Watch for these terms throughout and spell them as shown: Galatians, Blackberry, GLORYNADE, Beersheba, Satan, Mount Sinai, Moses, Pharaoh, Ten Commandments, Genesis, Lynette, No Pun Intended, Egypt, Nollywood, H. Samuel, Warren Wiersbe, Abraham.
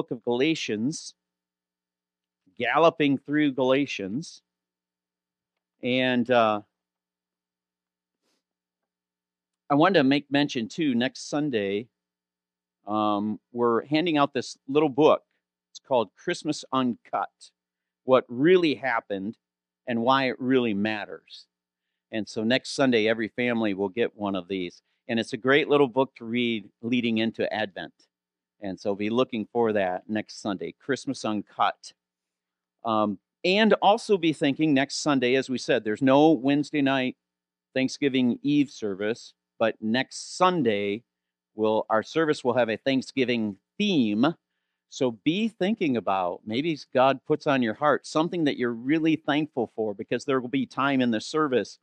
book of Galatians, galloping through Galatians, and I wanted to make mention too, next Sunday, we're handing out this little book. It's called Christmas Uncut, What Really Happened and Why It Really Matters. And so next Sunday, every family will get one of these. And it's a great little book to read leading into Advent. And so be looking for that next Sunday, Christmas Uncut. And also be thinking next Sunday, as we said, there's no Wednesday night Thanksgiving Eve service, but next Sunday, our service will have a Thanksgiving theme. So be thinking about, maybe God puts on your heart something that you're really thankful for, because there will be time in the service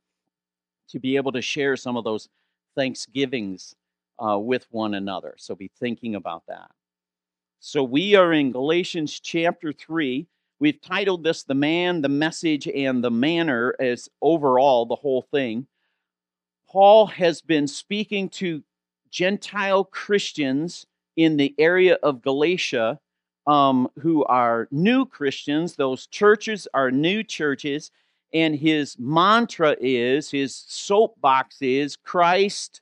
to be able to share some of those thanksgivings with one another. So be thinking about that. So we are in Galatians chapter 3. We've titled this The Man, the Message, and the Manner as overall the whole thing. Paul has been speaking to Gentile Christians in the area of Galatia, who are new Christians. Those churches are new churches, and his mantra is, his soapbox is, Christ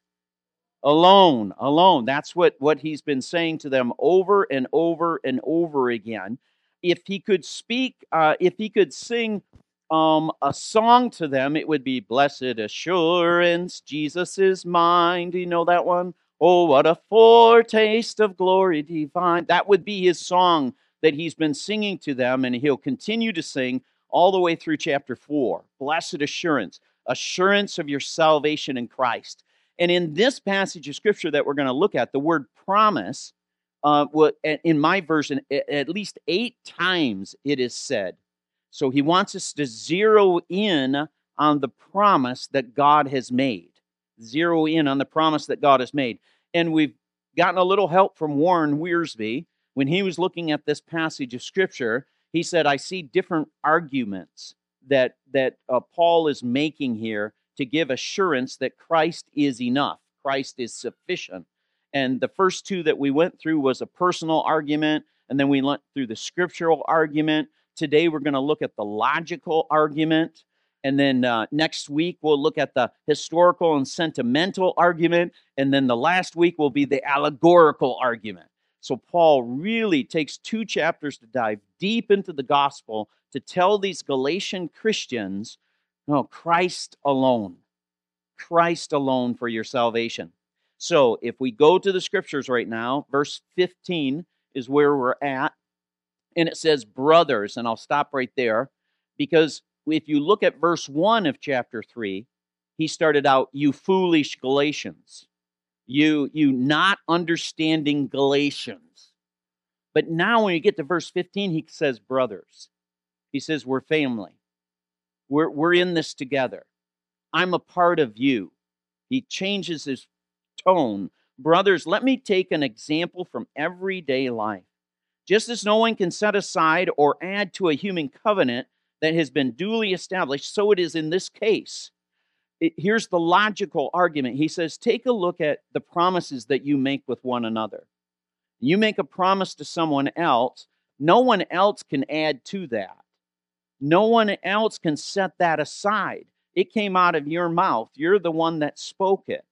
alone, alone. That's what he's been saying to them over and over and over again. If he could speak, if he could sing a song to them, it would be Blessed Assurance, Jesus is Mine. Do you know that one? Oh, what a foretaste of glory divine. That would be his song that he's been singing to them, and he'll continue to sing all the way through chapter 4. Blessed assurance, assurance of your salvation in Christ. And in this passage of Scripture that we're going to look at, the word promise, in my version, at least 8 times it is said. So he wants us to zero in on the promise that God has made. Zero in on the promise that God has made. And we've gotten a little help from Warren Wiersbe. When he was looking at this passage of Scripture, he said, I see different arguments that Paul is making here to give assurance that Christ is enough, Christ is sufficient. And the first two that we went through was a personal argument, and then we went through the scriptural argument. Today we're going to look at the logical argument. And then next week, we'll look at the historical and sentimental argument. And then the last week will be the allegorical argument. So Paul really takes 2 chapters to dive deep into the gospel to tell these Galatian Christians, no, Christ alone for your salvation. So if we go to the scriptures right now, verse 15 is where we're at. And it says, brothers, and I'll stop right there, because if you look at verse 1 of chapter 3, he started out, you foolish Galatians, you not understanding Galatians. But now when you get to verse 15, he says, brothers. He says, we're family. We're in this together. I'm a part of you. He changes his tone. Brothers, let me take an example from everyday life. Just as no one can set aside or add to a human covenant that has been duly established, so it is in this case. Here's the logical argument. He says, take a look at the promises that you make with one another. You make a promise to someone else. No one else can add to that. No one else can set that aside. It came out of your mouth. You're the one that spoke it.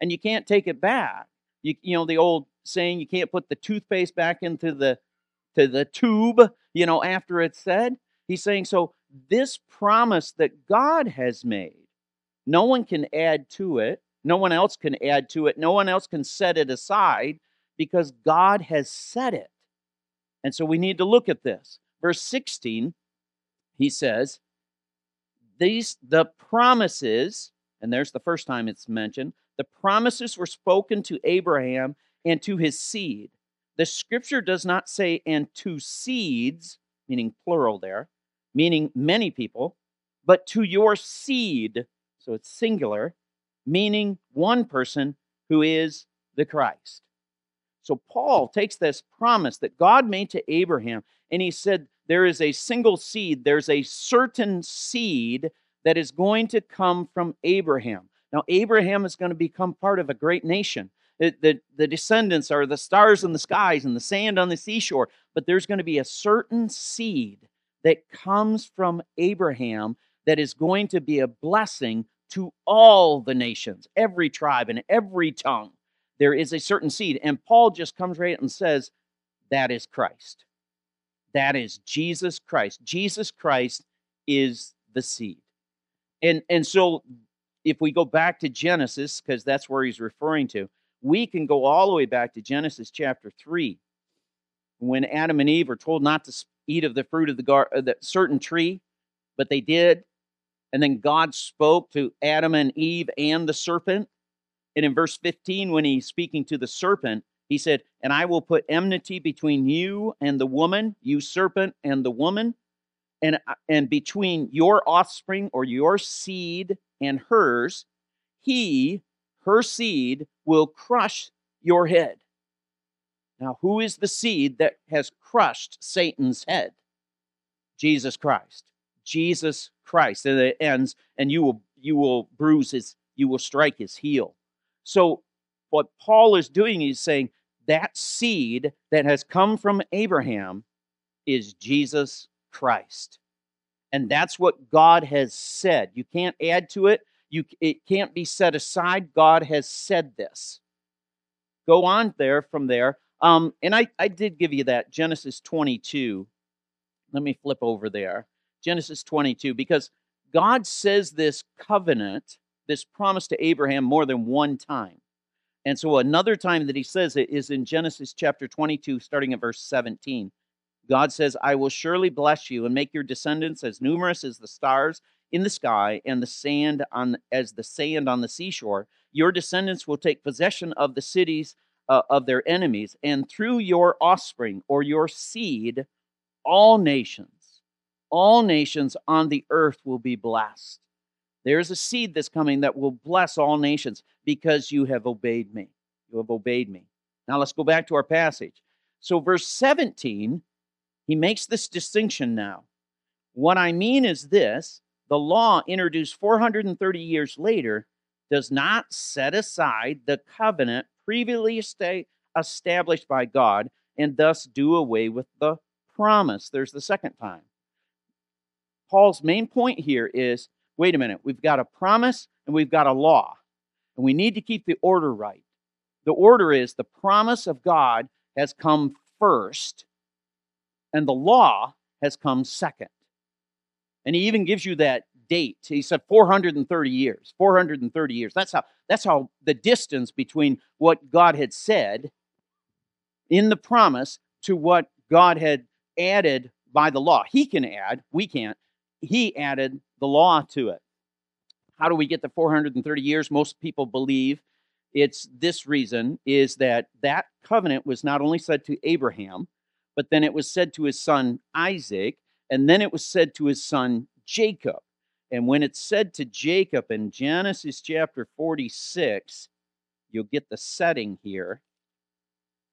And you can't take it back. You know the old saying, you can't put the toothpaste back into the tube, you know, after it's said. He's saying, so this promise that God has made, no one can add to it. No one else can add to it. No one else can set it aside because God has said it. And so we need to look at this. Verse 16, he says, the promises, and there's the first time it's mentioned, the promises were spoken to Abraham and to his seed. The scripture does not say, and to seeds, meaning plural there, meaning many people, but to your seed, so it's singular, meaning one person who is the Christ. So Paul takes this promise that God made to Abraham, and he said there is a single seed, there's a certain seed that is going to come from Abraham. Now, Abraham is going to become part of a great nation. The descendants are the stars in the skies and the sand on the seashore. but there's going to be a certain seed that comes from Abraham that is going to be a blessing to all the nations, every tribe and every tongue. There is a certain seed. And Paul just comes right and says, that is Christ. That is Jesus Christ. Jesus Christ is the seed. And so if we go back to Genesis, because that's where he's referring to, we can go all the way back to Genesis chapter 3, when Adam and Eve are told not to eat of the fruit of the garden, that certain tree, but they did. And then God spoke to Adam and Eve and the serpent. And in verse 15, when he's speaking to the serpent, he said, "And I will put enmity between you and the woman, you serpent and the woman, and between your offspring or your seed and hers. He, her seed, will crush your head." Now, who is the seed that has crushed Satan's head? Jesus Christ. Jesus Christ. And it ends, and you will bruise his, you will strike his heel. So what Paul is doing, he's saying that seed that has come from Abraham is Jesus Christ. And that's what God has said. You can't add to it. It can't be set aside. God has said this. Go on there from there. And I did give you that, Genesis 22. Let me flip over there. Genesis 22, because God says this covenant, this promise to Abraham more than one time. And so another time that he says it is in Genesis chapter 22, starting at verse 17. God says, "I will surely bless you and make your descendants as numerous as the stars in the sky and the sand on the seashore. Your descendants will take possession of the cities of their enemies, and through your offspring or your seed, all nations on the earth will be blessed." There's a seed that's coming that will bless all nations because you have obeyed me. You have obeyed me. Now let's go back to our passage. So verse 17, he makes this distinction now. What I mean is this: the law introduced 430 years later does not set aside the covenant previously established by God and thus do away with the promise. There's the second time. Paul's main point here is, wait a minute, we've got a promise and we've got a law, and we need to keep the order right. The order is the promise of God has come first, and the law has come second. And he even gives you that date. He said 430 years, 430 years. That's how the distance between what God had said in the promise to what God had added by the law. He can add, we can't. He added the law to it. How do we get the 430 years? Most people believe it's this reason, is that covenant was not only said to Abraham, but then it was said to his son Isaac, and then it was said to his son Jacob. And when it's said to Jacob in Genesis chapter 46, you'll get the setting here.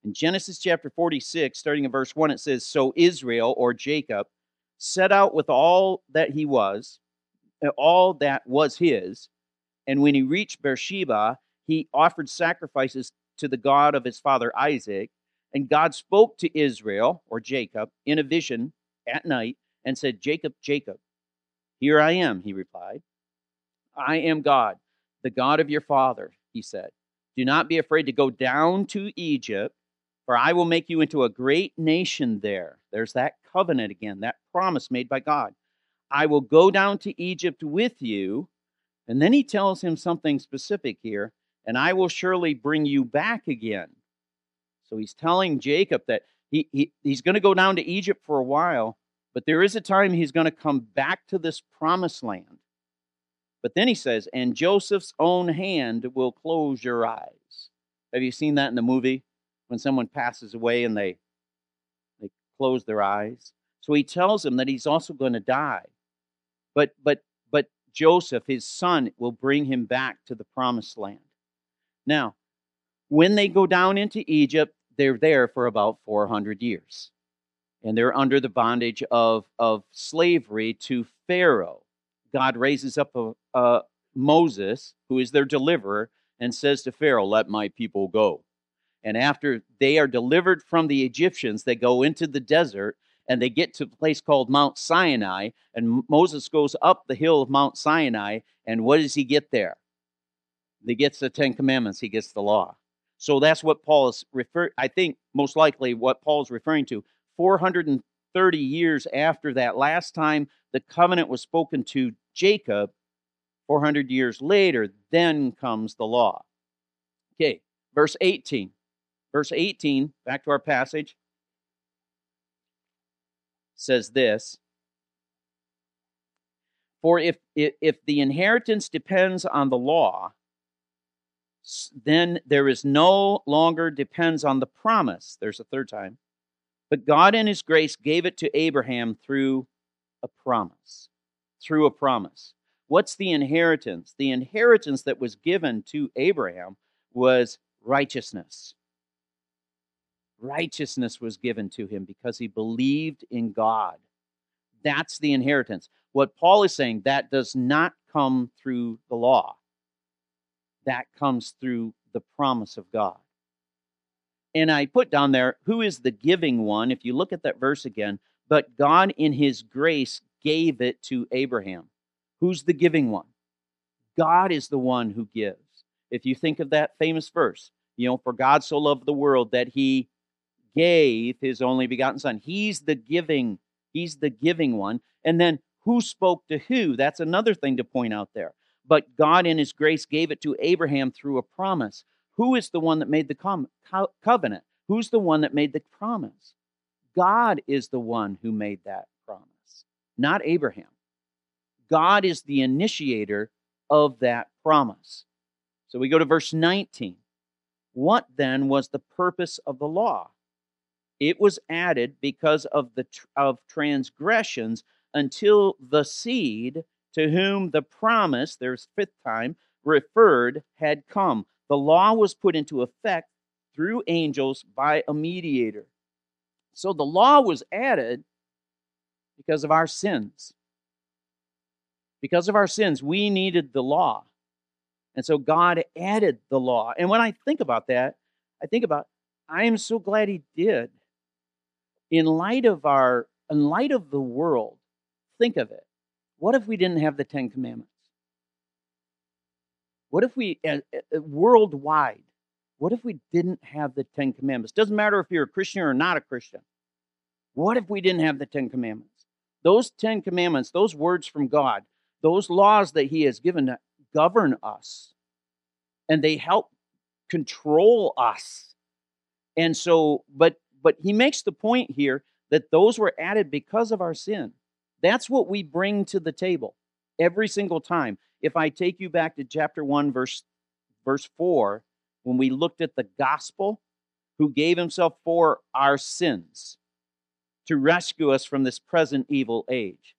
In Genesis chapter 46, starting in verse 1, it says, "So Israel," or Jacob, "set out with all that he was, all that was his. And when he reached Beersheba, he offered sacrifices to the God of his father Isaac. And God spoke to Israel," or Jacob, "in a vision at night and said, 'Jacob, Jacob.' 'Here I am,' he replied. 'I am God, the God of your father,' he said. 'Do not be afraid to go down to Egypt, for I will make you into a great nation there.'" There's that covenant again, that promise made by God. "I will go down to Egypt with you." And then he tells him something specific here. "And I will surely bring you back again." So he's telling Jacob that he's going to go down to Egypt for a while, but there is a time he's going to come back to this promised land. But then he says, "And Joseph's own hand will close your eyes." Have you seen that in the movie? When someone passes away and they close their eyes. So he tells him that he's also going to die. But Joseph, his son, will bring him back to the promised land. Now, when they go down into Egypt, they're there for about 400 years. And they're under the bondage of slavery to Pharaoh. God raises up Moses, who is their deliverer, and says to Pharaoh, "Let my people go." And after they are delivered from the Egyptians, they go into the desert and they get to a place called Mount Sinai. And Moses goes up the hill of Mount Sinai. And what does he get there? He gets the Ten Commandments. He gets the law. So that's what Paul is I think most likely what Paul's referring to. 430 years after that last time the covenant was spoken to Jacob, 400 years later, then comes the law. Okay, verse 18. Verse 18, back to our passage, says this: for if the inheritance depends on the law, then there is no longer depends on the promise. There's a third time. But God in his grace gave it to Abraham through a promise. Through a promise. What's the inheritance? The inheritance that was given to Abraham was righteousness. Righteousness was given to him because he believed in God. That's the inheritance. What Paul is saying, that does not come through the law. That comes through the promise of God. And I put down there, who is the giving one? If you look at that verse again, but God in his grace gave it to Abraham. Who's the giving one? God is the one who gives. If you think of that famous verse, you know, for God so loved the world that he gave his only begotten son. He's the giving one. And then who spoke to who? That's another thing to point out there. But God in his grace gave it to Abraham through a promise. Who is the one that made the covenant? Who's the one that made the promise? God is the one who made that promise, not Abraham. God is the initiator of that promise. So we go to verse 19. What then was the purpose of the law? It was added because of transgressions until the seed to whom the promise, there's fifth time, referred had come. The law was put into effect through angels by a mediator. So the law was added because of our sins. Because of our sins, we needed the law. And so God added the law. And when I think about that, I think about, I am so glad he did. In light of the world, think of it. What if we didn't have the Ten Commandments? What if we, worldwide, what if we didn't have the Ten Commandments? Doesn't matter if you're a Christian or not a Christian. What if we didn't have the Ten Commandments? Those Ten Commandments, those words from God, those laws that he has given to govern us, and they help control us. And so, but he makes the point here that those were added because of our sin. That's what we bring to the table every single time. If I take you back to chapter 1, verse 4, when we looked at the gospel, who gave himself for our sins to rescue us from this present evil age.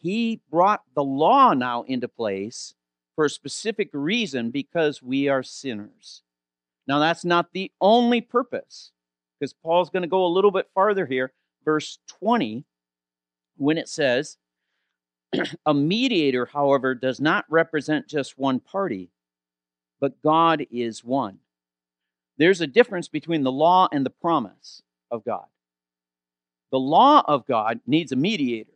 He brought the law now into place for a specific reason, because we are sinners. Now, that's not the only purpose, because Paul's going to go a little bit farther here. Verse 20, when it says, a mediator, however, does not represent just one party, but God is one. There's a difference between the law and the promise of God. The law of God needs a mediator.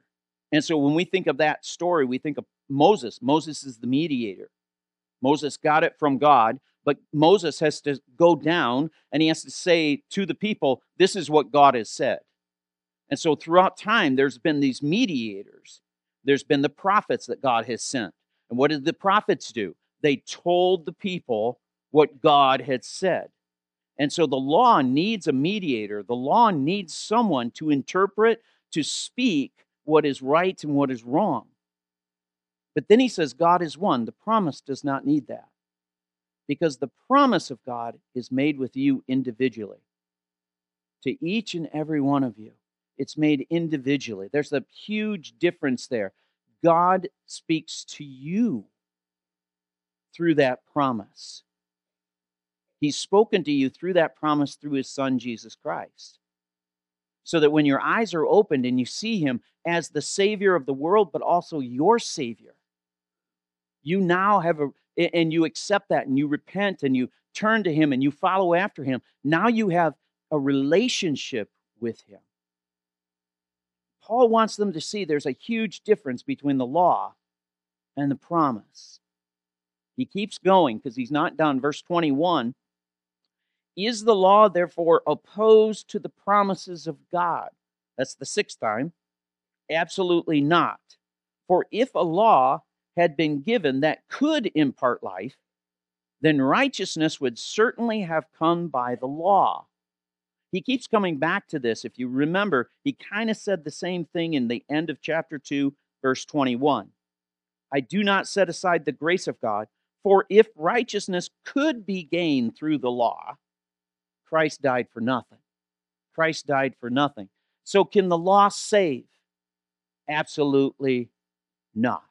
And so when we think of that story, we think of Moses. Moses is the mediator. Moses got it from God, but Moses has to go down and he has to say to the people, this is what God has said. And so throughout time, there's been these mediators. There's been the prophets that God has sent. And what did the prophets do? They told the people what God had said. And so the law needs a mediator. The law needs someone to interpret, to speak, what is right and what is wrong. But then he says God is one. The promise does not need that, because the promise of God is made with you individually. To each and every one of you, it's made individually. There's a huge difference there. God speaks to you through that promise. He's spoken to you through that promise through his son, Jesus Christ. So that when your eyes are opened and you see him as the Savior of the world, but also your Savior, you now have a and you accept that and you repent and you turn to him and you follow after him, now you have a relationship with him. Paul wants them to see there's a huge difference between the law and the promise. He keeps going because he's not done. Verse 21, is the law therefore opposed to the promises of God? That's the sixth time. Absolutely not. For if a law had been given that could impart life, then righteousness would certainly have come by the law. He keeps coming back to this. If you remember, he kind of said the same thing in the end of chapter 2, verse 21. I do not set aside the grace of God, for if righteousness could be gained through the law, Christ died for nothing. Christ died for nothing. So can the law save? Absolutely not.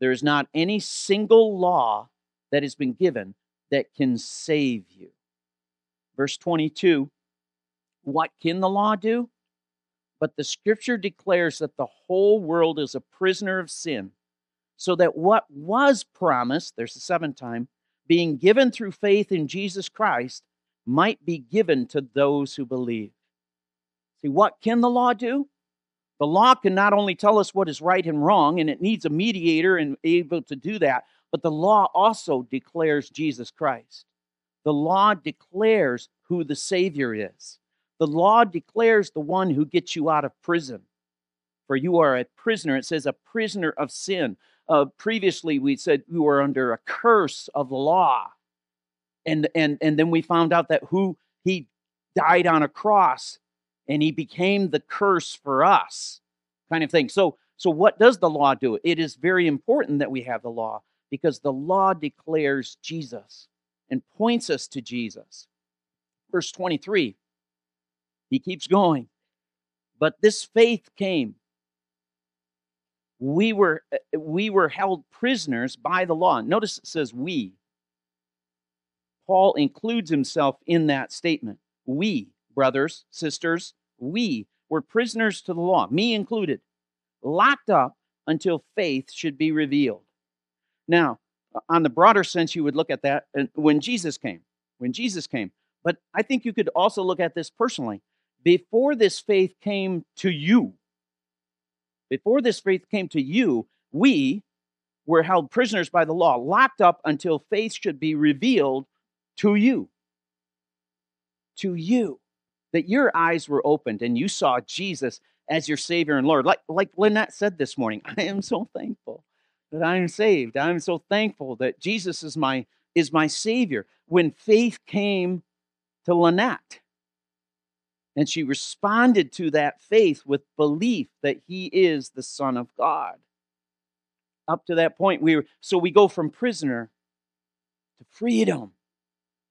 There is not any single law that has been given that can save you. Verse 22, what can the law do? But the scripture declares that the whole world is a prisoner of sin, so that what was promised, there's the seventh time, being given through faith in Jesus Christ, might be given to those who believe. See, what can the law do? The law can not only tell us what is right and wrong, and it needs a mediator and able to do that, but the law also declares Jesus Christ. The law declares who the Savior is. The law declares the one who gets you out of prison. For you are a prisoner. It says a prisoner of sin. Previously, we said you were under a curse of the law. And then we found out that who he died on a cross and he became the curse for us, kind of thing. So what does the law do? It is very important that we have the law, because the law declares Jesus and points us to Jesus. Verse 23, he keeps going. But this faith came. We were held prisoners by the law. Notice it says we. Paul includes himself in that statement. We, brothers, sisters, we were prisoners to the law, me included, locked up until faith should be revealed. Now, on the broader sense, you would look at that when Jesus came. But I think you could also look at this personally. Before this faith came to you, we were held prisoners by the law, locked up until faith should be revealed to you, that your eyes were opened and you saw Jesus as your Savior and Lord. Like Lynette said this morning, I am so thankful that I am saved. I am so thankful that Jesus is my Savior. When faith came to Lynette, and she responded to that faith with belief that he is the Son of God. Up to that point, we go from prisoner to freedom.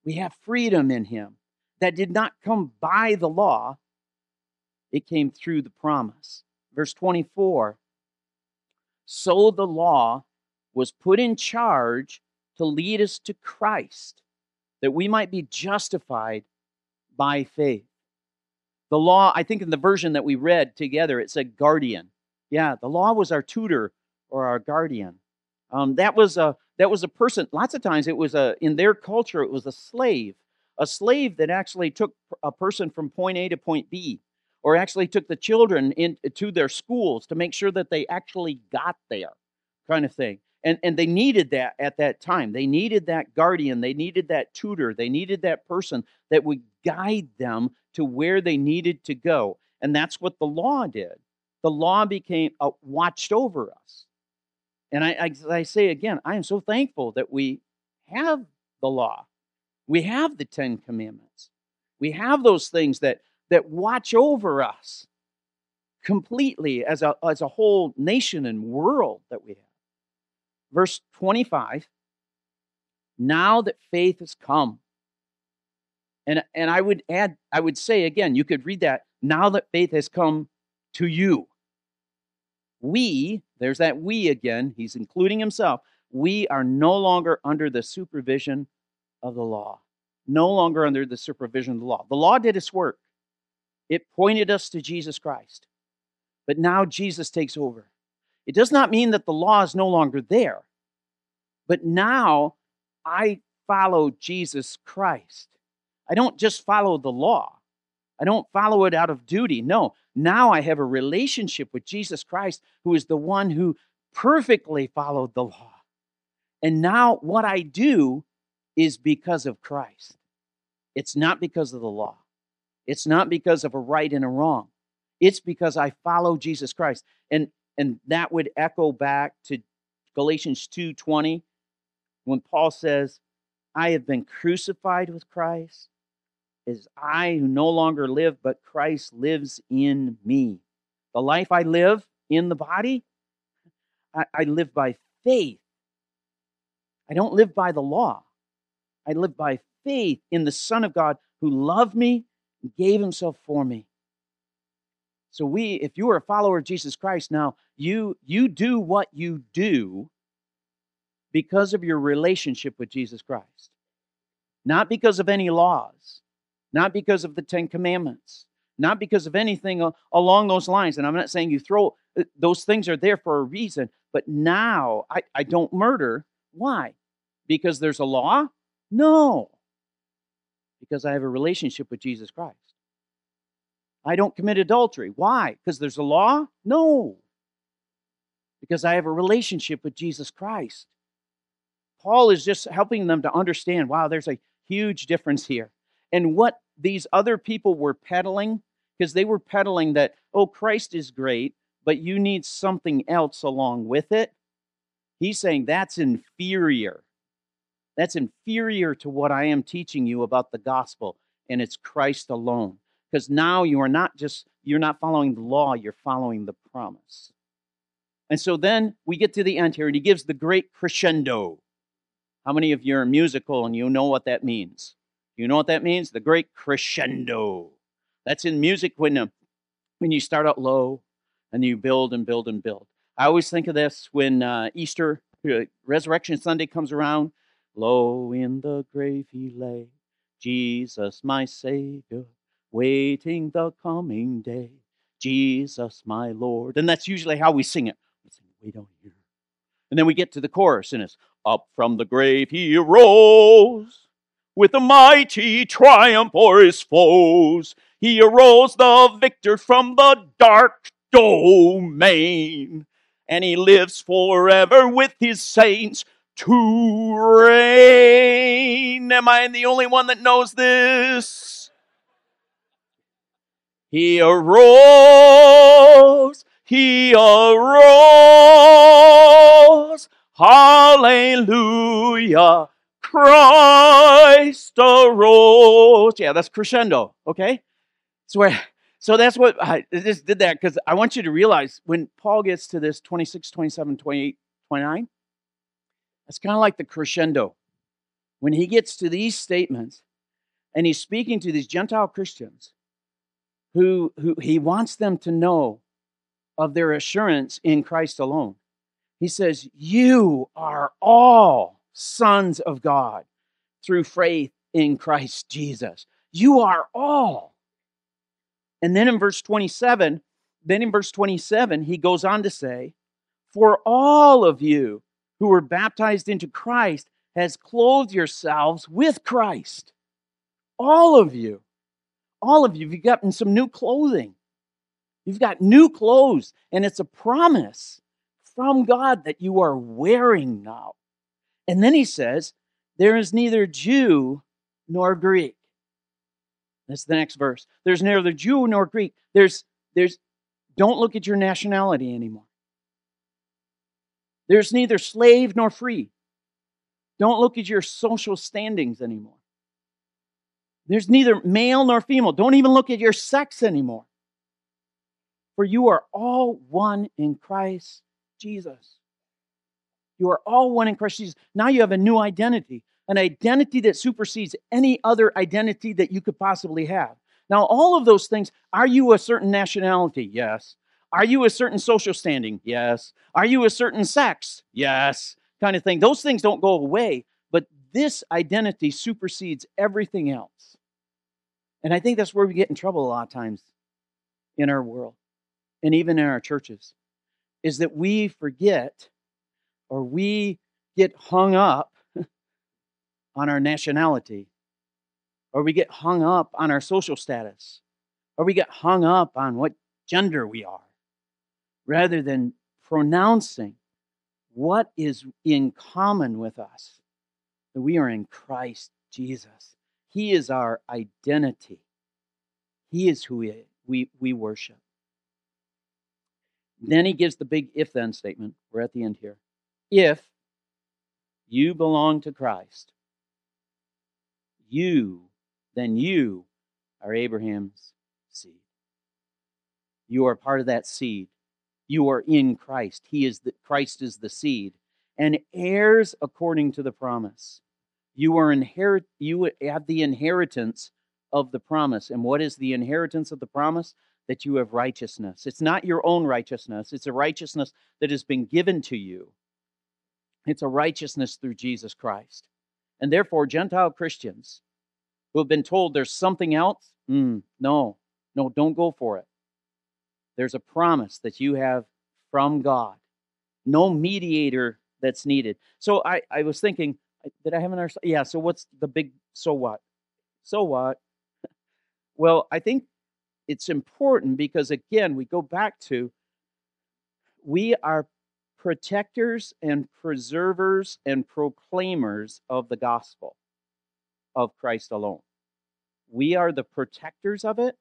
We have freedom in him that did not come by the law. It came through the promise. Verse 24, so the law was put in charge to lead us to Christ, that we might be justified by faith. The law, I think in the version that we read together, it said guardian. Yeah, the law was our tutor or our guardian. That was a person. Lots of times, in their culture, it was a slave that actually took a person from point A to point B, or actually took the children to their schools to make sure that they actually got there, kind of thing. And they needed that at that time. They needed that guardian. They needed that tutor. They needed that person that would guide them to where they needed to go. And that's what the law did. The law watched over us. And I say again, I am so thankful that we have the law. We have the Ten Commandments. We have those things that watch over us completely as a whole nation and world that we have. Verse 25, now that faith has come. And I would say again, you could read that, now that faith has come to you. We, there's that we again, he's including himself, we are no longer under the supervision of the law. No longer under the supervision of the law. The law did its work. It pointed us to Jesus Christ. But now Jesus takes over. It does not mean that the law is no longer there, but now I follow Jesus Christ. I don't just follow the law. I don't follow it out of duty. No, now I have a relationship with Jesus Christ, who is the one who perfectly followed the law. And now what I do is because of Christ. It's not because of the law. It's not because of a right and a wrong. It's because I follow Jesus Christ. And that would echo back to Galatians 2:20, when Paul says, I have been crucified with Christ. It is I who no longer live, but Christ lives in me. The life I live in the body, I live by faith. I don't live by the law. I live by faith in the Son of God who loved me and gave himself for me. So if you are a follower of Jesus Christ now, you do what you do because of your relationship with Jesus Christ. Not because of any laws. Not because of the Ten Commandments. Not because of anything along those lines. And I'm not saying you throw, those things are there for a reason. But now, I don't murder. Why? Because there's a law? No. Because I have a relationship with Jesus Christ. I don't commit adultery. Why? Because there's a law? No. Because I have a relationship with Jesus Christ. Paul is just helping them to understand, wow, there's a huge difference here. And what these other people were peddling, because they were peddling that, oh, Christ is great, but you need something else along with it. He's saying that's inferior. That's inferior to what I am teaching you about the gospel, and it's Christ alone. Because now you're not following the law, you're following the promise. And so then we get to the end here, and he gives the great crescendo. How many of you are musical and you know what that means? You know what that means? The great crescendo. That's in music when you start out low and you build and build and build. I always think of this when Easter, Resurrection Sunday comes around. Low in the grave he lay, Jesus my Savior, waiting the coming day, Jesus my Lord. And that's usually how we sing it. We sing, wait on you. And then we get to the chorus, and it's, up from the grave he arose, with a mighty triumph o'er his foes. He arose the victor from the dark domain, and he lives forever with his saints to reign. Am I the only one that knows this? He arose, hallelujah, Christ arose. Yeah, that's crescendo, okay? So that's what, I just did that because I want you to realize when Paul gets to this 26, 27, 28, 29, that's kind of like the crescendo. When he gets to these statements and he's speaking to these Gentile Christians, who he wants them to know of their assurance in Christ alone. He says, you are all sons of God through faith in Christ Jesus. You are all. And then in verse 27, he goes on to say, for all of you who were baptized into Christ has clothed yourselves with Christ. All of you. All of you, you've gotten some new clothing. You've got new clothes, and it's a promise from God that you are wearing now. And then he says, there is neither Jew nor Greek. That's the next verse. There's neither Jew nor Greek. Don't look at your nationality anymore. There's neither slave nor free. Don't look at your social standings anymore. There's neither male nor female. Don't even look at your sex anymore. For you are all one in Christ Jesus. You are all one in Christ Jesus. Now you have a new identity, an identity that supersedes any other identity that you could possibly have. Now, all of those things, are you a certain nationality? Yes. Are you a certain social standing? Yes. Are you a certain sex? Yes. Kind of thing. Those things don't go away, but this identity supersedes everything else. And I think that's where we get in trouble a lot of times in our world and even in our churches, is that we forget or we get hung up on our nationality, or we get hung up on our social status, or we get hung up on what gender we are, rather than pronouncing what is in common with us, that we are in Christ Jesus. He is our identity. He is who we worship. Then he gives the big if-then statement. We're at the end here. If you belong to Christ, then you are Abraham's seed. You are part of that seed. You are in Christ. Christ is the seed, and heirs according to the promise. You have the inheritance of the promise. And what is the inheritance of the promise? That you have righteousness. It's not your own righteousness. It's a righteousness that has been given to you. It's a righteousness through Jesus Christ. And therefore, Gentile Christians who have been told there's something else, no, don't go for it. There's a promise that you have from God. No mediator that's needed. So I was thinking, did I have an understanding? Yeah, so what's the big so what? So what? Well, I think it's important because, again, we go back to we are protectors and preservers and proclaimers of the gospel of Christ alone. We are the protectors of it,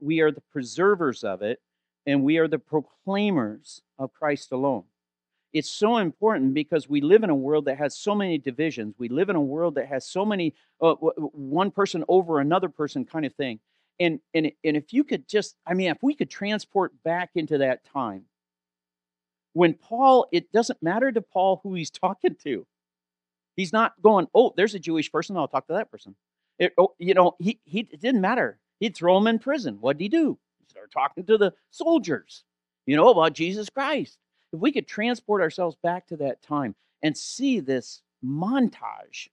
we are the preservers of it, and we are the proclaimers of Christ alone. It's so important because we live in a world that has so many divisions. We live in a world that has so many one person over another person kind of thing. And if you could just, if we could transport back into that time, when Paul, it doesn't matter to Paul who he's talking to. He's not going, oh, there's a Jewish person, I'll talk to that person. It didn't matter. He'd throw him in prison. What did he do? He started talking to the soldiers, about Jesus Christ. If we could transport ourselves back to that time and see this montage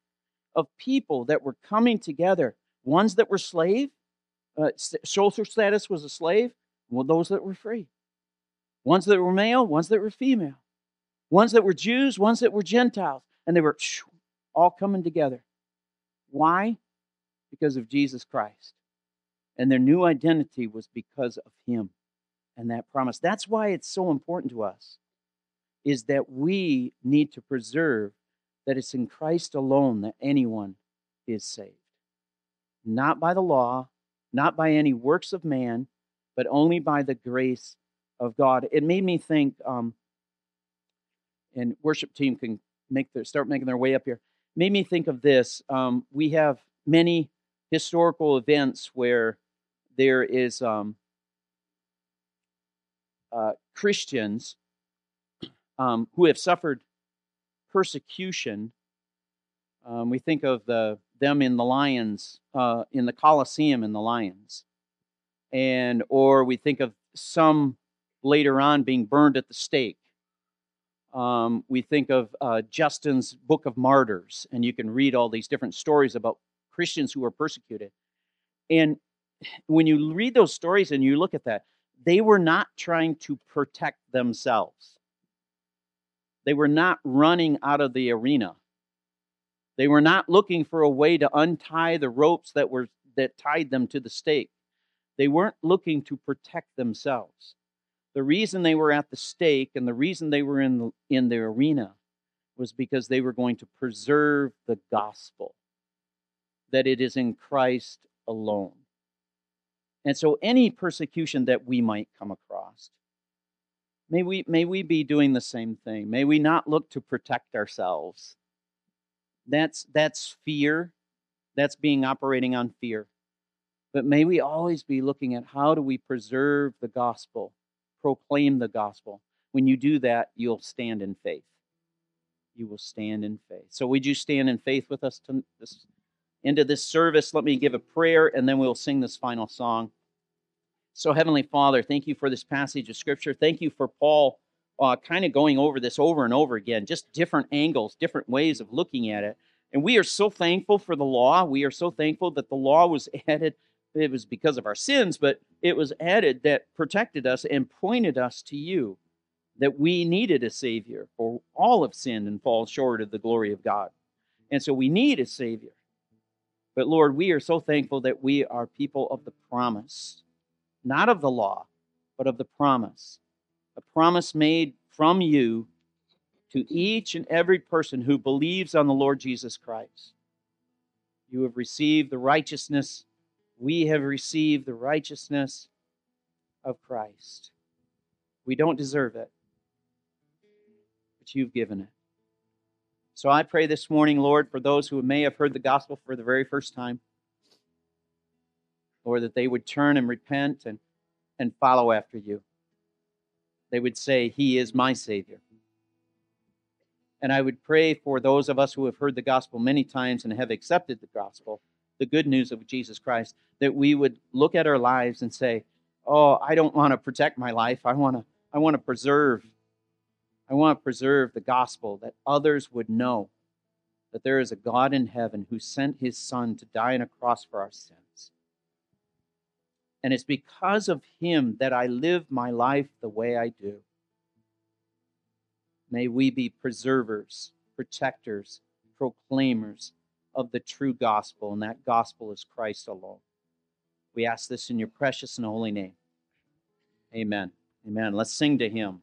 of people that were coming together, ones that were slave, social status was a slave, well, those that were free, ones that were male, ones that were female, ones that were Jews, ones that were Gentiles, and they were all coming together. Why? Because of Jesus Christ. And their new identity was because of him and that promise. That's why it's so important to us, is that we need to preserve that it's in Christ alone that anyone is saved. Not by the law, not by any works of man, but only by the grace of God. It made me think, and worship team can start making their way up here, made me think of this. We have many historical events where there is Christians who have suffered persecution. We think of them in the lions, in the Colosseum in the lions. Or we think of some later on being burned at the stake. We think of Justin's Book of Martyrs, and you can read all these different stories about Christians who were persecuted. And when you read those stories and you look at that, they were not trying to protect themselves. They were not running out of the arena. They were not looking for a way to untie the ropes that tied them to the stake. They weren't looking to protect themselves. The reason they were at the stake and the reason they were in the arena was because they were going to preserve the gospel, that it is in Christ alone. And so any persecution that we might come across, may we be doing the same thing. May we not look to protect ourselves. That's fear. That's operating on fear. But may we always be looking at how do we preserve the gospel, proclaim the gospel. When you do that, you'll stand in faith. You will stand in faith. So would you stand in faith with us to this into this service? Let me give a prayer, and then we'll sing this final song. So, Heavenly Father, thank you for this passage of Scripture. Thank you for Paul kind of going over this over and over again, just different angles, different ways of looking at it. And we are so thankful for the law. We are so thankful that the law was added. It was because of our sins, but it was added that protected us and pointed us to you, that we needed a Savior, for all have sinned and fall short of the glory of God. And so we need a Savior. But Lord, we are so thankful that we are people of the promise, not of the law, but of the promise. A promise made from you to each and every person who believes on the Lord Jesus Christ. You have received the righteousness. We have received the righteousness of Christ. We don't deserve it, but you've given it. So I pray this morning, Lord, for those who may have heard the gospel for the very first time, Lord, that they would turn and repent and follow after you. They would say, He is my Savior. And I would pray for those of us who have heard the gospel many times and have accepted the gospel, the good news of Jesus Christ, that we would look at our lives and say, oh, I don't want to protect my life. I want to preserve the gospel, that others would know that there is a God in heaven who sent His Son to die on a cross for our sins. And it's because of Him that I live my life the way I do. May we be preservers, protectors, proclaimers of the true gospel, and that gospel is Christ alone. We ask this in your precious and holy name. Amen. Amen. Let's sing to Him.